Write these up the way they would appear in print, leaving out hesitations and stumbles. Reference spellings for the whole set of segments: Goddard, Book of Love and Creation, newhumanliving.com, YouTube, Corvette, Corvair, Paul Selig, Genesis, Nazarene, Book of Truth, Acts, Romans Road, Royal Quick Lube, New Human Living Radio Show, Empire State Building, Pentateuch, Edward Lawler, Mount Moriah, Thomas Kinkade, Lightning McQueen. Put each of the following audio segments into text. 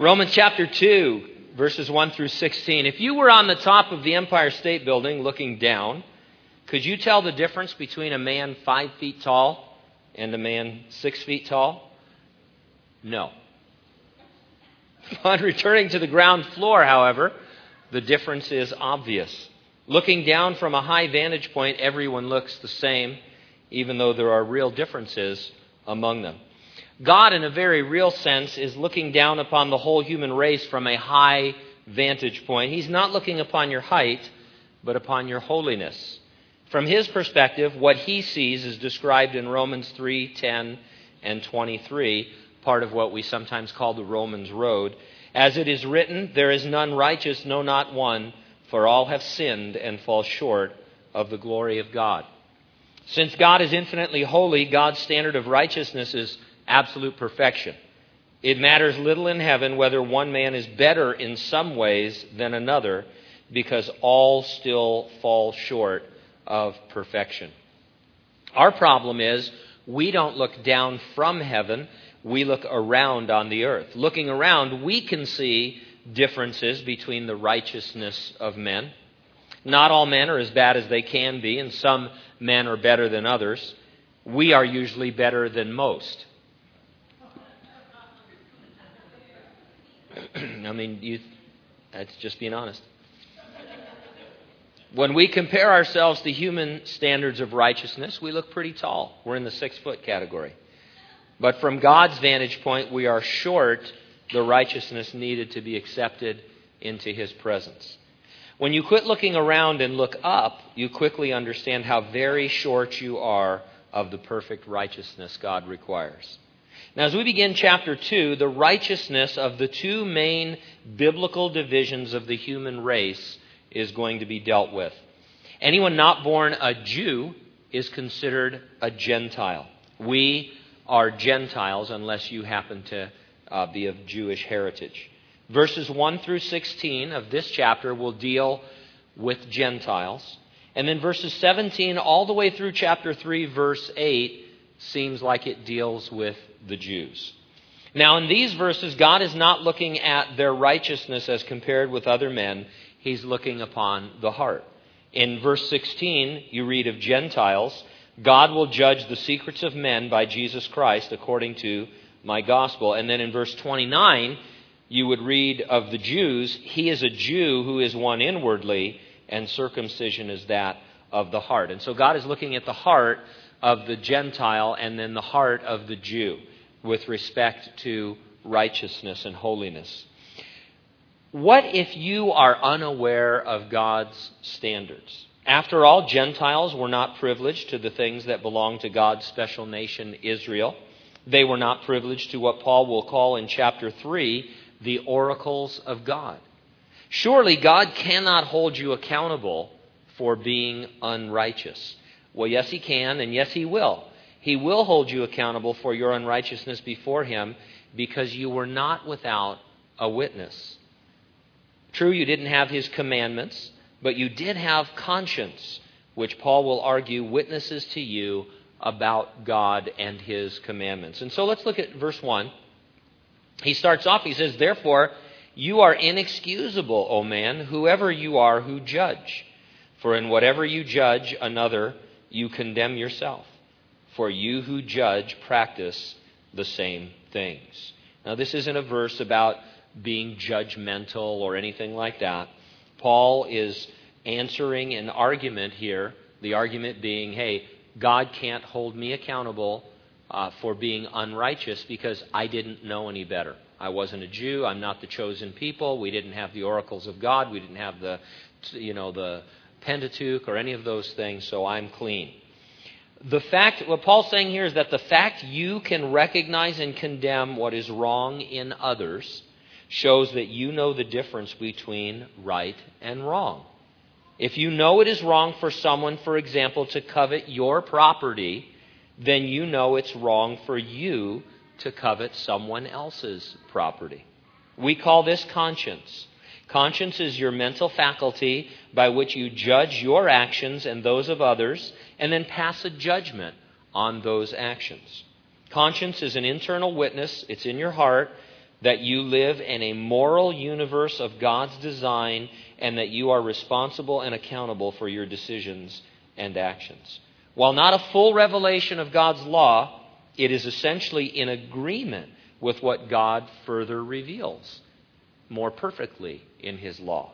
Romans chapter 2, verses 1 through 16. If you were on the top of the Empire State Building looking down, could you tell the difference between a man 5 feet tall and a man 6 feet tall? No. Upon returning to the ground floor, however, the difference is obvious. Looking down from a high vantage point, everyone looks the same, even though there are real differences among them. God, in a very real sense, is looking down upon the whole human race from a high vantage point. He's not looking upon your height, but upon your holiness. From his perspective, what he sees is described in Romans 3, 10, and 23, part of what we sometimes call the Romans Road. As it is written, there is none righteous, no, not one, for all have sinned and fall short of the glory of God. Since God is infinitely holy, God's standard of righteousness is absolute perfection. It matters little in heaven whether one man is better in some ways than another, because all still fall short of perfection. Our problem is we don't look down from heaven, we look around on the earth. Looking around, we can see differences between the righteousness of men. Not all men are as bad as they can be, and some men are better than others. We are usually better than most. I mean, that's just being honest. When we compare ourselves to human standards of righteousness, we look pretty tall. We're in the 6 foot category. But from God's vantage point, we are short the righteousness needed to be accepted into his presence. When you quit looking around and look up, you quickly understand how very short you are of the perfect righteousness God requires. Now, as we begin chapter 2, the righteousness of the two main biblical divisions of the human race is going to be dealt with. Anyone not born a Jew is considered a Gentile. We are Gentiles unless you happen to be of Jewish heritage. Verses 1 through 16 of this chapter will deal with Gentiles. And then verses 17 all the way through chapter 3, verse 8, seems like it deals with the Jews. Now, in these verses, God is not looking at their righteousness as compared with other men. He's looking upon the heart. In verse 16, you read of Gentiles, God will judge the secrets of men by Jesus Christ according to my gospel. And then in verse 29, you would read of the Jews, he is a Jew who is one inwardly, and circumcision is that of the heart. And so God is looking at the heart of the Gentile and then the heart of the Jew with respect to righteousness and holiness. What if you are unaware of God's standards? After all, Gentiles were not privileged to the things that belong to God's special nation, Israel. They were not privileged to what Paul will call in chapter 3, the oracles of God. Surely God cannot hold you accountable for being unrighteous. Well, yes, he can, and yes, he will. He will hold you accountable for your unrighteousness before him because you were not without a witness. True, you didn't have his commandments, but you did have conscience, which Paul will argue witnesses to you about God and his commandments. And so let's look at verse 1. He starts off, he says, therefore, you are inexcusable, O man, whoever you are who judge. For in whatever you judge another, you condemn yourself, for you who judge practice the same things. Now, this isn't a verse about being judgmental or anything like that. Paul is answering an argument here, the argument being, hey, God can't hold me accountable for being unrighteous because I didn't know any better. I wasn't a Jew. I'm not the chosen people. We didn't have the oracles of God. We didn't have the Pentateuch or any of those things, so I'm clean. The fact, what Paul's saying here is that the fact you can recognize and condemn what is wrong in others shows that you know the difference between right and wrong. If you know it is wrong for someone, for example, to covet your property, then you know it's wrong for you to covet someone else's property. We call this conscience. Conscience is your mental faculty by which you judge your actions and those of others and then pass a judgment on those actions. Conscience is an internal witness. It's in your heart that you live in a moral universe of God's design and that you are responsible and accountable for your decisions and actions. While not a full revelation of God's law, it is essentially in agreement with what God further reveals more perfectly in His law.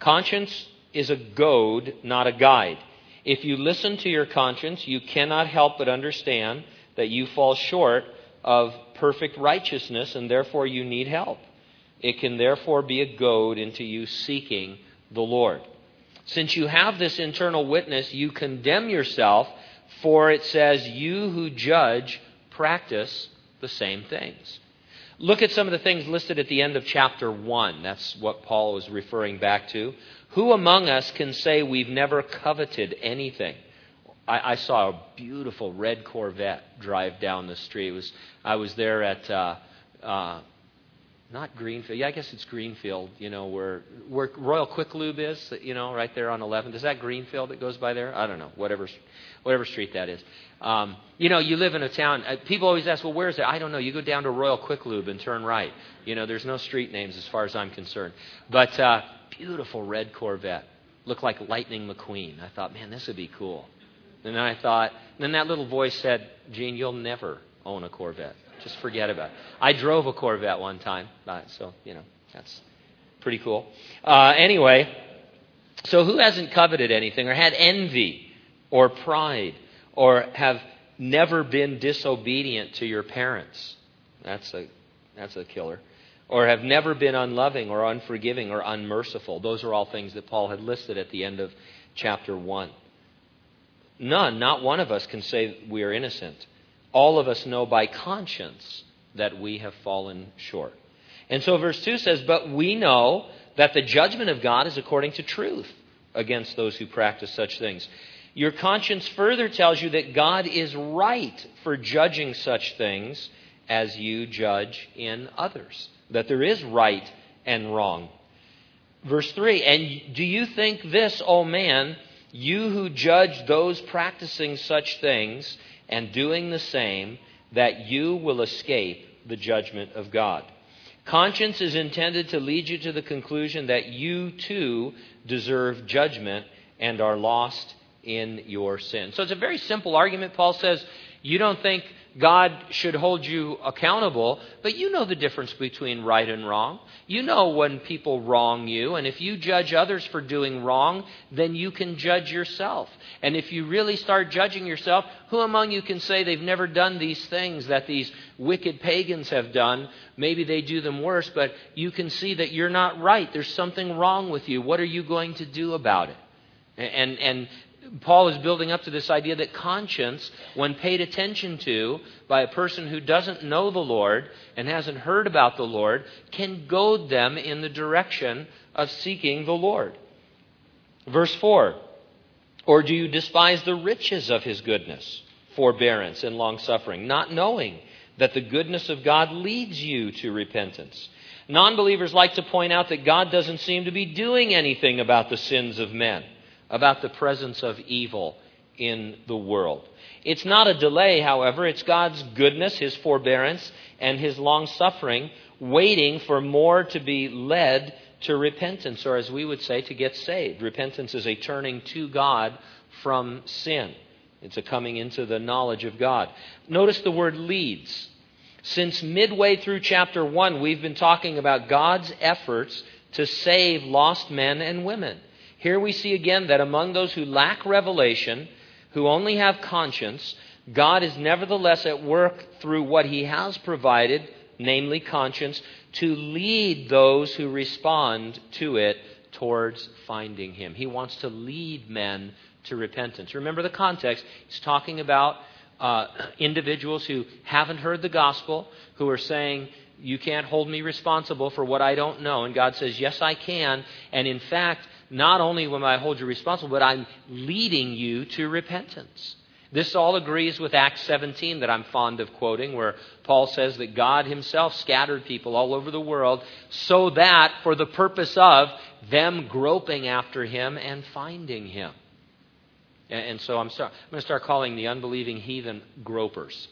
Conscience is a goad, not a guide. If you listen to your conscience, you cannot help but understand that you fall short of perfect righteousness and therefore you need help. It can therefore be a goad into you seeking the Lord. Since you have this internal witness, you condemn yourself, for it says, you who judge practice the same things. Look at some of the things listed at the end of chapter 1. That's what Paul was referring back to. Who among us can say we've never coveted anything? I saw a beautiful red Corvette drive down the street. I was there at... not Greenfield. Yeah, I guess it's Greenfield, where Royal Quick Lube is, right there on 11th. Is that Greenfield that goes by there? I don't know. Whatever street that is. You live in a town. People always ask, well, where is it? I don't know. You go down to Royal Quick Lube and turn right. There's no street names as far as I'm concerned. But beautiful red Corvette. Looked like Lightning McQueen. I thought, man, this would be cool. And then that little voice said, Gene, you'll never own a Corvette. Just forget about it. I drove a Corvette one time, so, that's pretty cool. Anyway, so who hasn't coveted anything or had envy or pride or have never been disobedient to your parents? That's a killer. Or have never been unloving or unforgiving or unmerciful. Those are all things that Paul had listed at the end of chapter 1. None, not one of us, can say we are innocent. All of us know by conscience that we have fallen short. And so verse 2 says, but we know that the judgment of God is according to truth against those who practice such things. Your conscience further tells you that God is right for judging such things as you judge in others, that there is right and wrong. Verse 3, and do you think this, O man, you who judge those practicing such things and doing the same, that you will escape the judgment of God? Conscience is intended to lead you to the conclusion that you too deserve judgment and are lost in your sin. So it's a very simple argument. Paul says, you don't think God should hold you accountable, but you know the difference between right and wrong. You know when people wrong you, and if you judge others for doing wrong, then you can judge yourself. And if you really start judging yourself, who among you can say they've never done these things that these wicked pagans have done? Maybe they do them worse, but you can see that you're not right. There's something wrong with you. What are you going to do about it? And Paul is building up to this idea that conscience, when paid attention to by a person who doesn't know the Lord and hasn't heard about the Lord, can goad them in the direction of seeking the Lord. Verse 4, or do you despise the riches of His goodness, forbearance, and long-suffering, not knowing that the goodness of God leads you to repentance? Non-believers like to point out that God doesn't seem to be doing anything about the sins of men, about the presence of evil in the world. It's not a delay, however. It's God's goodness, His forbearance, and His long-suffering waiting for more to be led to repentance, or as we would say, to get saved. Repentance is a turning to God from sin. It's a coming into the knowledge of God. Notice the word leads. Since midway through chapter 1, we've been talking about God's efforts to save lost men and women. Here we see again that among those who lack revelation, who only have conscience, God is nevertheless at work through what He has provided, namely conscience, to lead those who respond to it towards finding Him. He wants to lead men to repentance. Remember the context. He's talking about individuals who haven't heard the gospel, who are saying, you can't hold me responsible for what I don't know. And God says, yes, I can. And in fact, not only will I hold you responsible, but I'm leading you to repentance. This all agrees with Acts 17 that I'm fond of quoting, where Paul says that God Himself scattered people all over the world so that for the purpose of them groping after Him and finding Him. And so I'm going to start calling the unbelieving heathen gropers.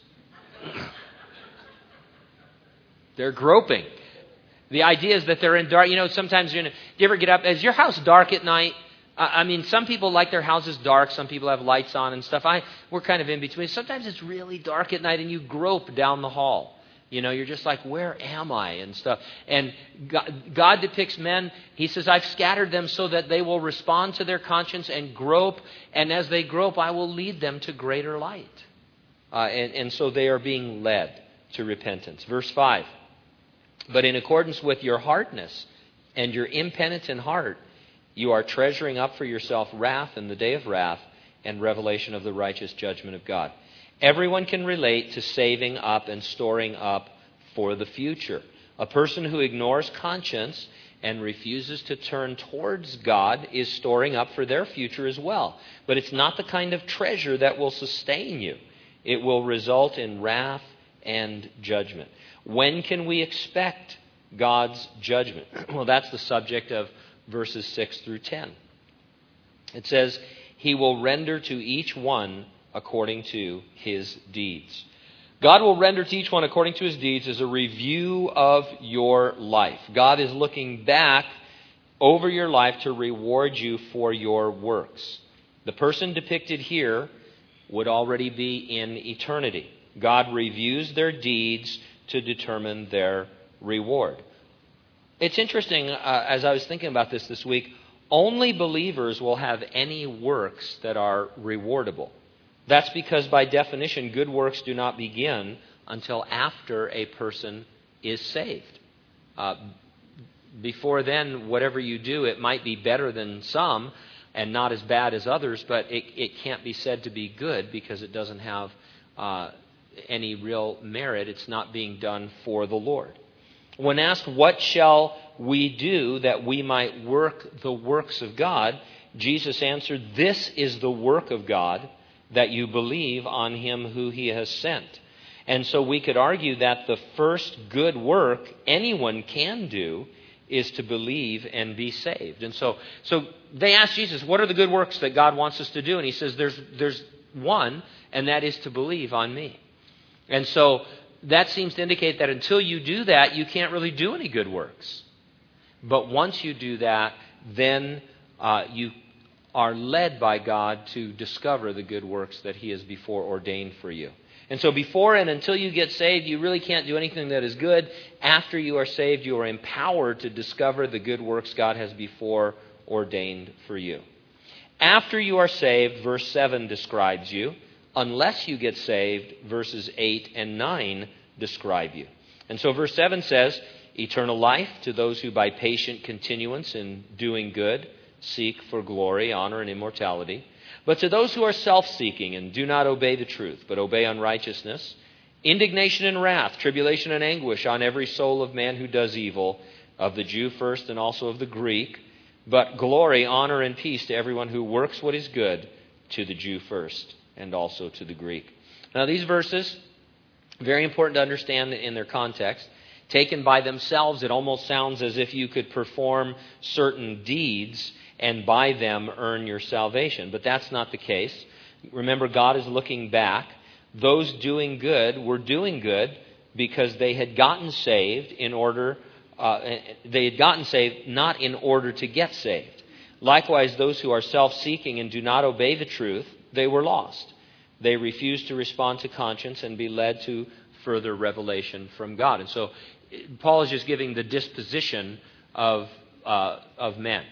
They're groping. The idea is that they're in dark. You know, sometimes do you ever get up? Is your house dark at night? I mean, some people like their houses dark. Some people have lights on and stuff. We're kind of in between. Sometimes it's really dark at night and you grope down the hall. You know, you're just like, where am I and stuff. And God depicts men. He says, I've scattered them so that they will respond to their conscience and grope. And as they grope, I will lead them to greater light. And so they are being led to repentance. Verse 5. But in accordance with your hardness and your impenitent heart, you are treasuring up for yourself wrath in the day of wrath and revelation of the righteous judgment of God. Everyone can relate to saving up and storing up for the future. A person who ignores conscience and refuses to turn towards God is storing up for their future as well. But it's not the kind of treasure that will sustain you. It will result in wrath and judgment. When can we expect God's judgment? Well, that's the subject of verses 6 through 10. It says, He will render to each one according to his deeds. God will render to each one according to his deeds as a review of your life. God is looking back over your life to reward you for your works. The person depicted here would already be in eternity. God reviews their deeds to determine their reward. It's interesting, as I was thinking about this week, only believers will have any works that are rewardable. That's because, by definition, good works do not begin until after a person is saved. Before then, whatever you do, it might be better than some and not as bad as others, but it can't be said to be good because it doesn't have any real merit. It's not being done for the Lord. When asked, what shall we do that we might work the works of God? Jesus answered, this is the work of God, that you believe on him who he has sent. And so we could argue that the first good work anyone can do is to believe and be saved. And so they asked Jesus, what are the good works that God wants us to do? And he says, there's one, and that is to believe on me. And so that seems to indicate that until you do that, you can't really do any good works. But once you do that, then you are led by God to discover the good works that he has before ordained for you. And so before and until you get saved, you really can't do anything that is good. After you are saved, you are empowered to discover the good works God has before ordained for you. After you are saved, verse 7 describes you. Unless you get saved, verses 8 and 9 describe you. And so verse 7 says, eternal life to those who by patient continuance in doing good seek for glory, honor, and immortality. But to those who are self-seeking and do not obey the truth, but obey unrighteousness, indignation and wrath, tribulation and anguish on every soul of man who does evil, of the Jew first and also of the Greek, but glory, honor, and peace to everyone who works what is good, to the Jew first and also to the Greek. Now these verses, very important to understand in their context. Taken by themselves, it almost sounds as if you could perform certain deeds and by them earn your salvation. But that's not the case. Remember, God is looking back. Those doing good were doing good because they had gotten saved not in order to get saved. Likewise, those who are self-seeking and do not obey the truth, they were lost. They refused to respond to conscience and be led to further revelation from God. And so Paul is just giving the disposition of men.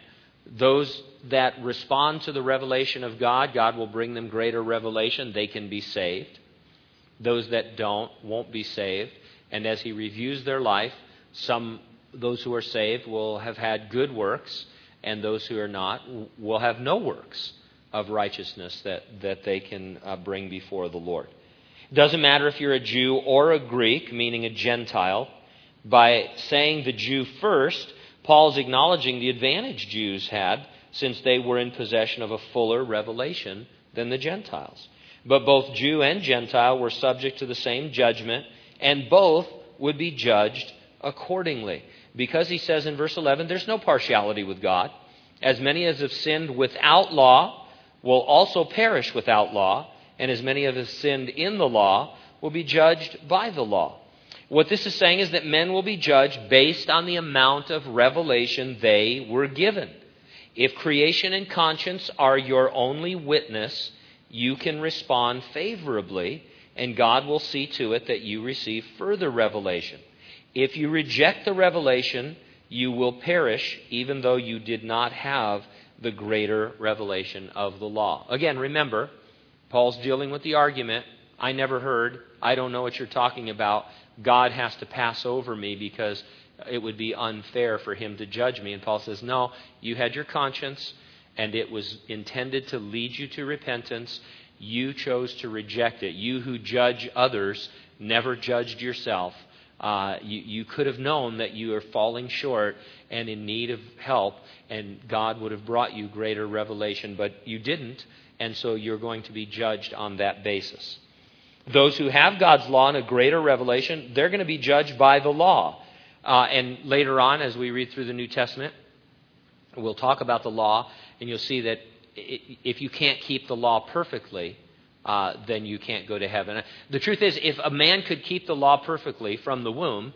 Those that respond to the revelation of God, God will bring them greater revelation. They can be saved. Those that don't won't be saved. And as he reviews their life, those who are saved will have had good works, and those who are not will have no works of righteousness that they can bring before the Lord. It doesn't matter if you're a Jew or a Greek, meaning a Gentile. By saying the Jew first, Paul's acknowledging the advantage Jews had since they were in possession of a fuller revelation than the Gentiles. But both Jew and Gentile were subject to the same judgment, and both would be judged accordingly. Because he says in verse 11, there's no partiality with God. As many as have sinned without law will also perish without law, and as many as have sinned in the law will be judged by the law. What this is saying is that men will be judged based on the amount of revelation they were given. If creation and conscience are your only witness, you can respond favorably, and God will see to it that you receive further revelation. If you reject the revelation, you will perish, even though you did not have the greater revelation of the law. Again, remember, Paul's dealing with the argument, I never heard, I don't know what you're talking about, God has to pass over me because it would be unfair for him to judge me. And Paul says, no, you had your conscience and it was intended to lead you to repentance. You chose to reject it. You who judge others never judged yourself. You could have known that you are falling short and in need of help, and God would have brought you greater revelation, but you didn't, and so you're going to be judged on that basis. Those who have God's law and a greater revelation, they're going to be judged by the law. And later on, as we read through the New Testament, we'll talk about the law, and you'll see that if you can't keep the law perfectly, then you can't go to heaven. The truth is, if a man could keep the law perfectly from the womb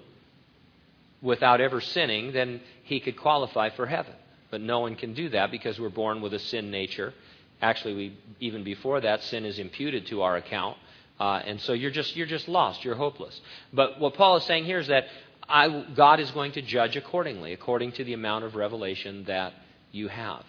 without ever sinning, then he could qualify for heaven. But no one can do that because we're born with a sin nature. Actually, even before that, sin is imputed to our account. And so you're just lost. You're hopeless. But what Paul is saying here is that God is going to judge accordingly, according to the amount of revelation that you have.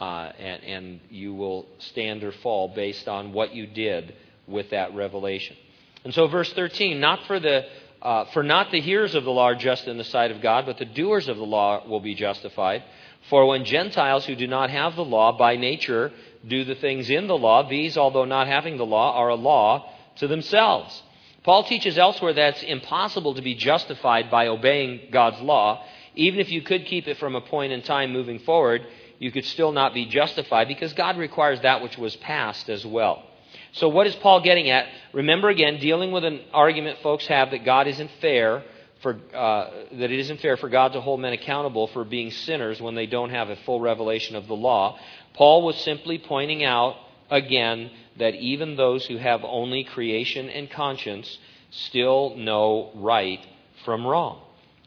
And you will stand or fall based on what you did with that revelation. And so verse 13, not the hearers of the law are just in the sight of God, but the doers of the law will be justified. For when Gentiles who do not have the law by nature do the things in the law, these, although not having the law, are a law to themselves. Paul teaches elsewhere that it's impossible to be justified by obeying God's law. Even if you could keep it from a point in time moving forward, you could still not be justified because God requires that which was past as well. So what is Paul getting at? Remember again, dealing with an argument folks have that it isn't fair for God to hold men accountable for being sinners when they don't have a full revelation of the law. Paul was simply pointing out again that even those who have only creation and conscience still know right from wrong.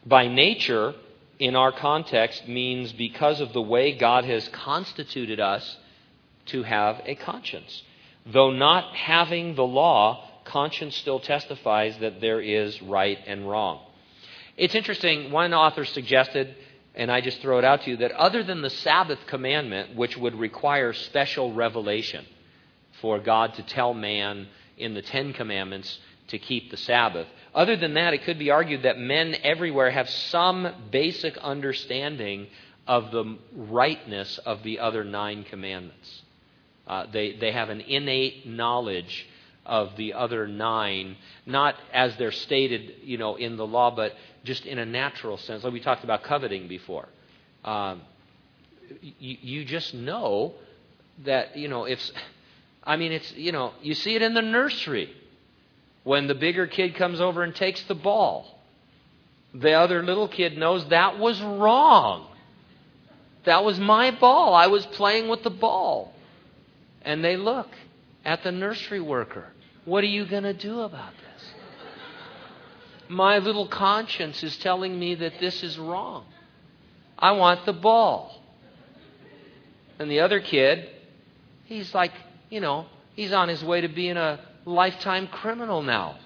By nature, in our context, means because of the way God has constituted us to have a conscience. Though not having the law, conscience still testifies that there is right and wrong. It's interesting, one author suggested, and I just throw it out to you, that other than the Sabbath commandment, which would require special revelation for God to tell man in the Ten Commandments to keep the Sabbath. Other than that, it could be argued that men everywhere have some basic understanding of the rightness of the other 9 commandments. They have an innate knowledge of the other 9, not as they're stated, in the law, but just in a natural sense. Like we talked about coveting before. You just know that, you see it in the nursery. When the bigger kid comes over and takes the ball, the other little kid knows that was wrong. That was my ball. I was playing with the ball. And they look at the nursery worker. What are you going to do about this? My little conscience is telling me that this is wrong. I want the ball. And the other kid, he's on his way to being a lifetime criminal now.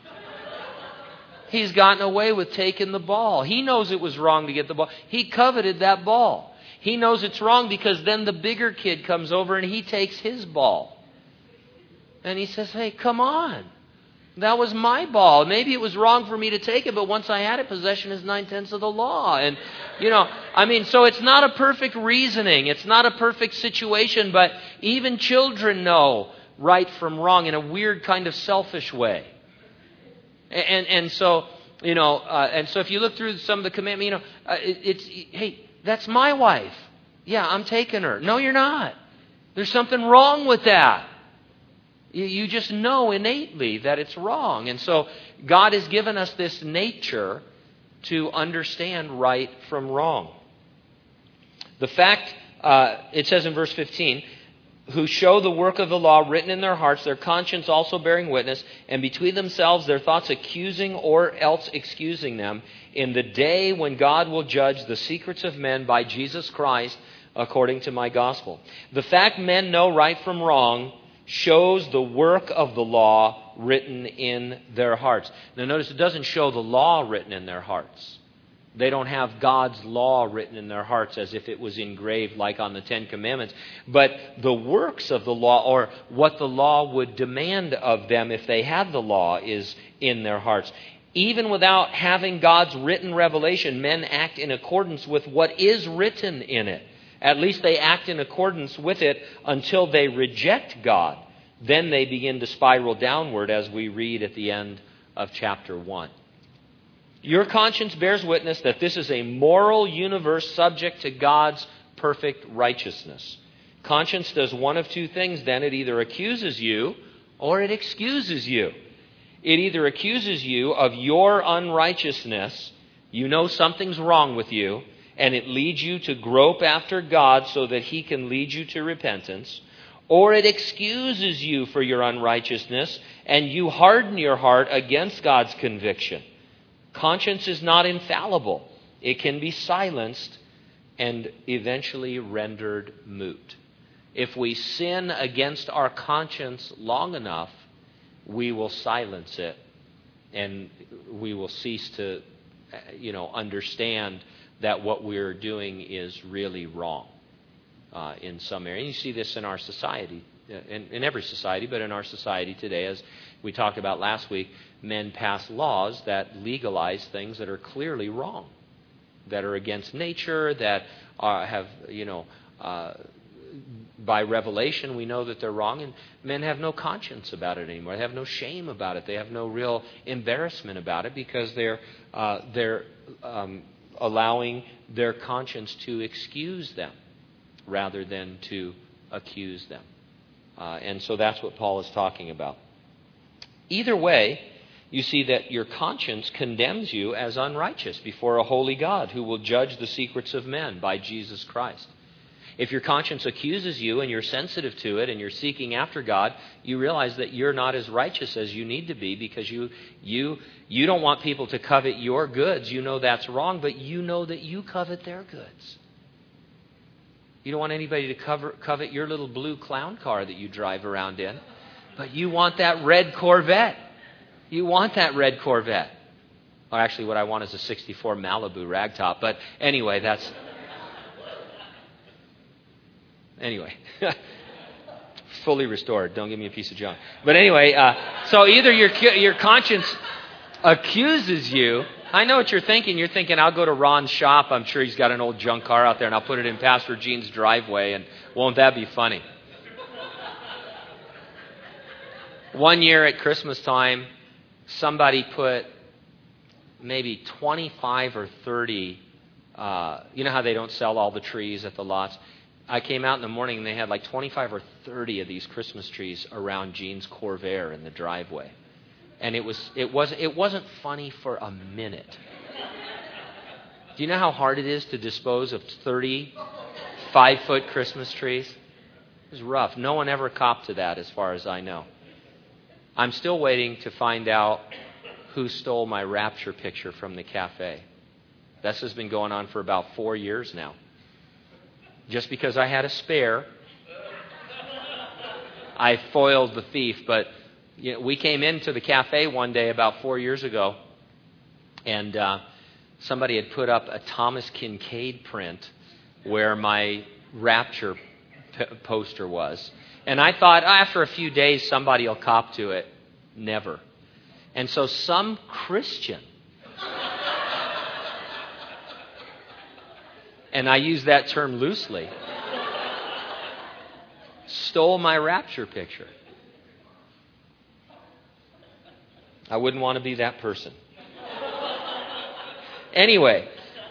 He's gotten away with taking the ball. He knows it was wrong to get the ball. He coveted that ball. He knows it's wrong because then the bigger kid comes over and he takes his ball. And he says, hey, come on. That was my ball. Maybe it was wrong for me to take it, but once I had it, possession is 9/10 of the law. And, so it's not a perfect reasoning. It's not a perfect situation, but even children know right from wrong in a weird kind of selfish way. And so if you look through some of the commandments, hey, that's my wife. Yeah, I'm taking her. No, you're not. There's something wrong with that. You just know innately that it's wrong. And so God has given us this nature to understand right from wrong. The fact, it says in verse 15, who show the work of the law written in their hearts, their conscience also bearing witness, and between themselves their thoughts accusing or else excusing them, in the day when God will judge the secrets of men by Jesus Christ according to my gospel. The fact men know right from wrong shows the work of the law written in their hearts. Now notice, it doesn't show the law written in their hearts. They don't have God's law written in their hearts as if it was engraved like on the Ten Commandments. But the works of the law, or what the law would demand of them if they had the law, is in their hearts. Even without having God's written revelation, men act in accordance with what is written in it. At least they act in accordance with it until they reject God. Then they begin to spiral downward, as we read at the end of chapter 1. Your conscience bears witness that this is a moral universe subject to God's perfect righteousness. Conscience does one of two things then. It either accuses you or it excuses you. It either accuses you of your unrighteousness, you know something's wrong with you, and it leads you to grope after God so that He can lead you to repentance, or it excuses you for your unrighteousness and you harden your heart against God's conviction. Conscience is not infallible. It can be silenced and eventually rendered moot. If we sin against our conscience long enough, we will silence it, and we will cease to, understand that what we're doing is really wrong in some area. And you see this in our society, in every society, but in our society today, as we talked about last week, men pass laws that legalize things that are clearly wrong, that are against nature, that by revelation we know that they're wrong, and men have no conscience about it anymore. They have no shame about it. They have no real embarrassment about it because they're allowing their conscience to excuse them rather than to accuse them. And so that's what Paul is talking about. Either way, you see that your conscience condemns you as unrighteous before a holy God who will judge the secrets of men by Jesus Christ. If your conscience accuses you and you're sensitive to it and you're seeking after God, you realize that you're not as righteous as you need to be because you don't want people to covet your goods. You know that's wrong, but you know that you covet their goods. You don't want anybody to covet your little blue clown car that you drive around in, but you want that red Corvette. You want that red Corvette. Or actually, what I want is a 64 Malibu ragtop, but anyway, that's... Anyway, fully restored. Don't give me a piece of junk. But anyway, so either your conscience accuses you. I know what you're thinking. You're thinking, I'll go to Ron's shop. I'm sure he's got an old junk car out there, and I'll put it in Pastor Gene's driveway, and won't that be funny? One year at Christmas time, somebody put maybe 25 or 30, you know how they don't sell all the trees at the lots? I came out in the morning and they had like 25 or 30 of these Christmas trees around Gene's Corvair in the driveway. And it wasn't funny for a minute. Do you know how hard it is to dispose of 30 5-foot Christmas trees? It was rough. No one ever copped to that as far as I know. I'm still waiting to find out who stole my rapture picture from the cafe. This has been going on for about 4 years now. Just because I had a spare, I foiled the thief. But we came into the cafe one day about 4 years ago, and somebody had put up a Thomas Kinkade print where my rapture poster was. And I thought, after a few days, somebody will cop to it. Never. And so some Christian... and I use that term loosely, stole my rapture picture. I wouldn't want to be that person. Anyway,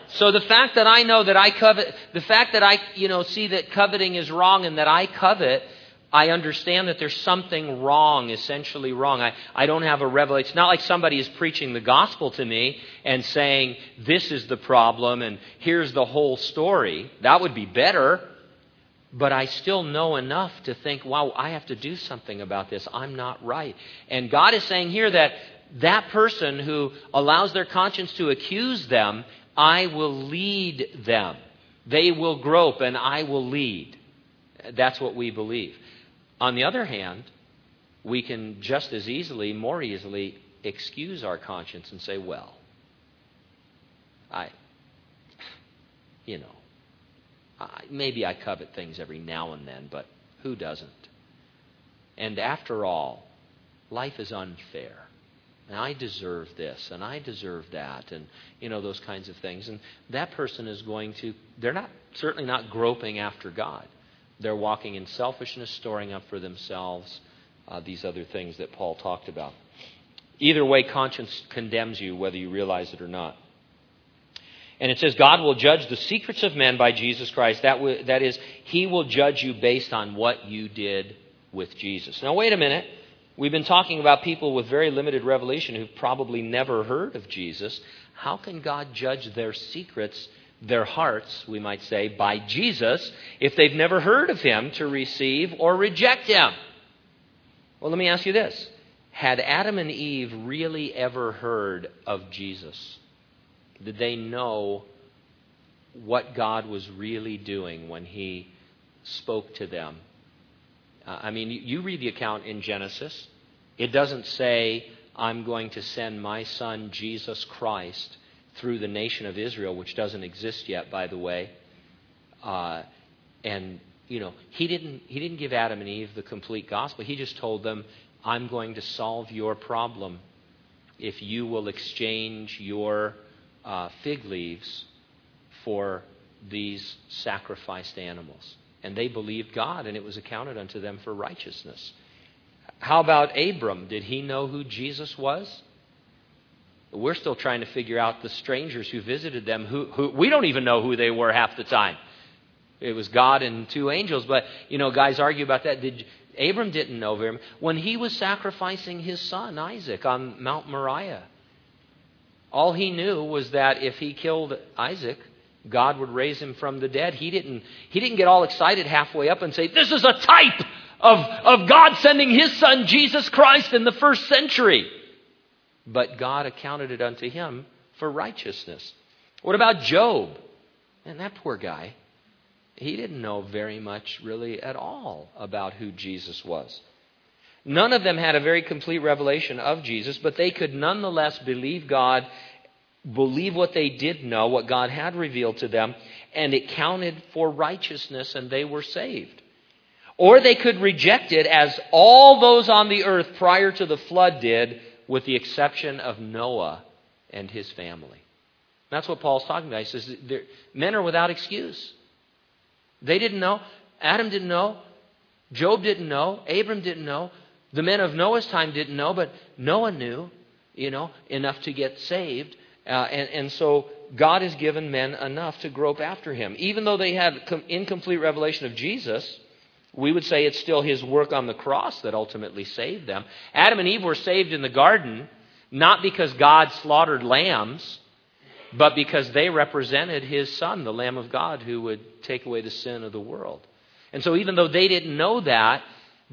so the fact that I know that I covet, the fact that I, see that coveting is wrong and that I covet, I understand that there's something wrong, essentially wrong. I don't have a revelation. It's not like somebody is preaching the gospel to me and saying, this is the problem and here's the whole story. That would be better. But I still know enough to think, wow, I have to do something about this. I'm not right. And God is saying here that that person who allows their conscience to accuse them, I will lead them. They will grope and I will lead. That's what we believe. On the other hand, we can just as easily, more easily, excuse our conscience and say, well, maybe I covet things every now and then, but who doesn't? And after all, life is unfair. And I deserve this, and I deserve that, and, those kinds of things. And that person is certainly not groping after God. They're walking in selfishness, storing up for themselves these other things that Paul talked about. Either way, conscience condemns you, whether you realize it or not. And it says, God will judge the secrets of men by Jesus Christ. That is, he will judge you based on what you did with Jesus. Now, wait a minute. We've been talking about people with very limited revelation who've probably never heard of Jesus. How can God judge their secrets, their hearts, we might say, by Jesus, if they've never heard of him, to receive or reject him? Well, let me ask you this. Had Adam and Eve really ever heard of Jesus? Did they know what God was really doing when he spoke to them? You read the account in Genesis. It doesn't say, I'm going to send my son Jesus Christ through the nation of Israel, which doesn't exist yet, by the way. He didn't give Adam and Eve the complete gospel. He just told them, I'm going to solve your problem if you will exchange your fig leaves for these sacrificed animals. And they believed God, and it was accounted unto them for righteousness. How about Abram? Did he know who Jesus was? We're still trying to figure out the strangers who visited them. Who we don't even know who they were half the time. It was God and two angels. But, guys argue about that. Abram didn't know very much. When he was sacrificing his son, Isaac, on Mount Moriah, all he knew was that if he killed Isaac, God would raise him from the dead. He didn't get all excited halfway up and say, this is a type of God sending his son, Jesus Christ, in the first century. But God accounted it unto him for righteousness. What about Job? And that poor guy, he didn't know very much really at all about who Jesus was. None of them had a very complete revelation of Jesus, but they could nonetheless believe God, believe what they did know, what God had revealed to them, and it counted for righteousness, and they were saved. Or they could reject it, as all those on the earth prior to the flood did, with the exception of Noah and his family. And that's what Paul's talking about. He says men are without excuse. They didn't know. Adam didn't know. Job didn't know. Abram didn't know. The men of Noah's time didn't know, but Noah knew, enough to get saved. And so God has given men enough to grope after him. Even though they had incomplete revelation of Jesus, we would say it's still his work on the cross that ultimately saved them. Adam and Eve were saved in the garden, not because God slaughtered lambs, but because they represented his son, the Lamb of God, who would take away the sin of the world. And so even though they didn't know that,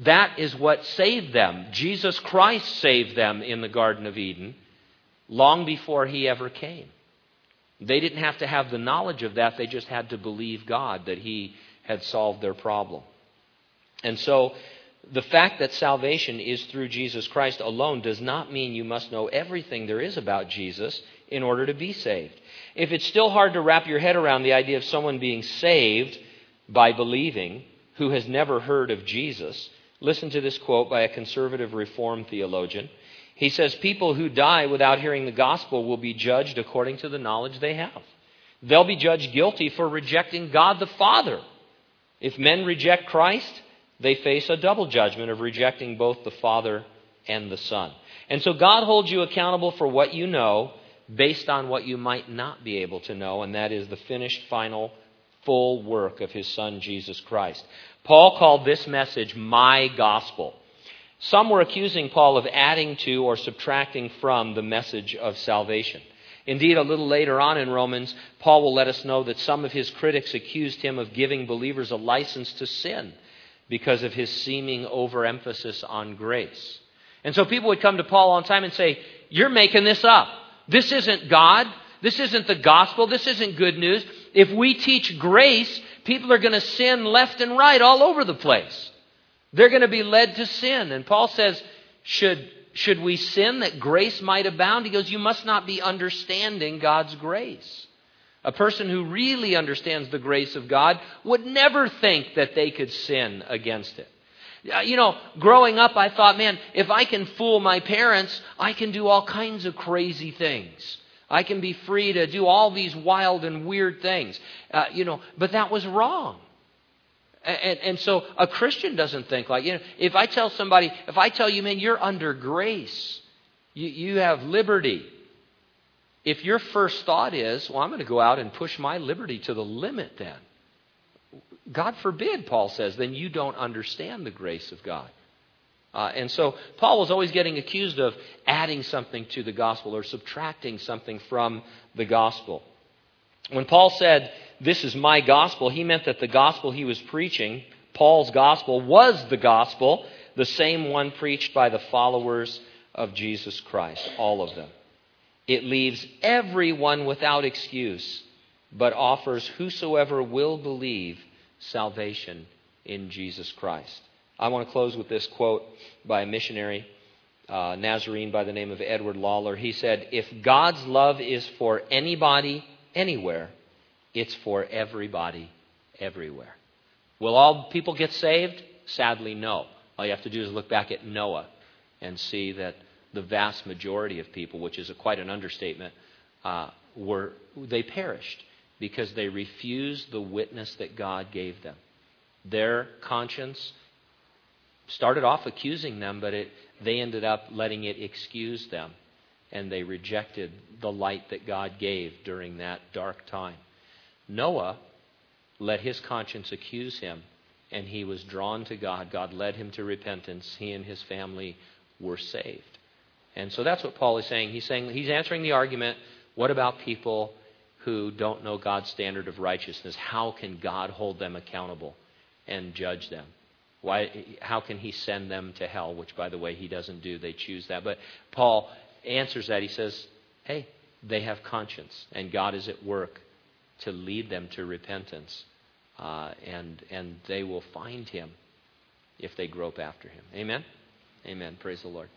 that is what saved them. Jesus Christ saved them in the Garden of Eden long before he ever came. They didn't have to have the knowledge of that. They just had to believe God, that he had solved their problem. And so the fact that salvation is through Jesus Christ alone does not mean you must know everything there is about Jesus in order to be saved. If it's still hard to wrap your head around the idea of someone being saved by believing who has never heard of Jesus, listen to this quote by a conservative Reformed theologian. He says, people who die without hearing the gospel will be judged according to the knowledge they have. They'll be judged guilty for rejecting God the Father. If men reject Christ, they face a double judgment of rejecting both the Father and the Son. And so God holds you accountable for what you know based on what you might not be able to know, and that is the finished, final, full work of his Son, Jesus Christ. Paul called this message my gospel. Some were accusing Paul of adding to or subtracting from the message of salvation. Indeed, a little later on in Romans, Paul will let us know that some of his critics accused him of giving believers a license to sin because of his seeming overemphasis on grace. And so people would come to Paul all the time and say, "You're making this up. This isn't God. This isn't the gospel. This isn't good news. If we teach grace, people are going to sin left and right all over the place. They're going to be led to sin." And Paul says, should we sin that grace might abound? He goes, you must not be understanding God's grace. A person who really understands the grace of God would never think that they could sin against it. You know, growing up, I thought, man, if I can fool my parents, I can do all kinds of crazy things. I can be free to do all these wild and weird things. But that was wrong. And so a Christian doesn't think like, if I tell somebody, if I tell you, man, you're under grace, you have liberty. If your first thought is, well, I'm going to go out and push my liberty to the limit then. God forbid, Paul says, then you don't understand the grace of God. And so Paul was always getting accused of adding something to the gospel or subtracting something from the gospel. When Paul said, this is my gospel, he meant that the gospel he was preaching, Paul's gospel, was the gospel, the same one preached by the followers of Jesus Christ, all of them. It leaves everyone without excuse, but offers whosoever will believe salvation in Jesus Christ. I want to close with this quote by a missionary, Nazarene by the name of Edward Lawler. He said, if God's love is for anybody, anywhere, it's for everybody, everywhere. Will all people get saved? Sadly, no. All you have to do is look back at Noah and see that the vast majority of people, which is quite an understatement, they perished because they refused the witness that God gave them. Their conscience started off accusing them, but they ended up letting it excuse them, and they rejected the light that God gave during that dark time. Noah let his conscience accuse him, and he was drawn to God. God led him to repentance. He and his family were saved. And so that's what Paul is saying. He's answering the argument, what about people who don't know God's standard of righteousness? How can God hold them accountable and judge them? How can he send them to hell? Which, by the way, he doesn't do. They choose that. But Paul answers that. He says, hey, they have conscience, and God is at work to lead them to repentance. And they will find him if they grope after him. Amen? Amen. Praise the Lord.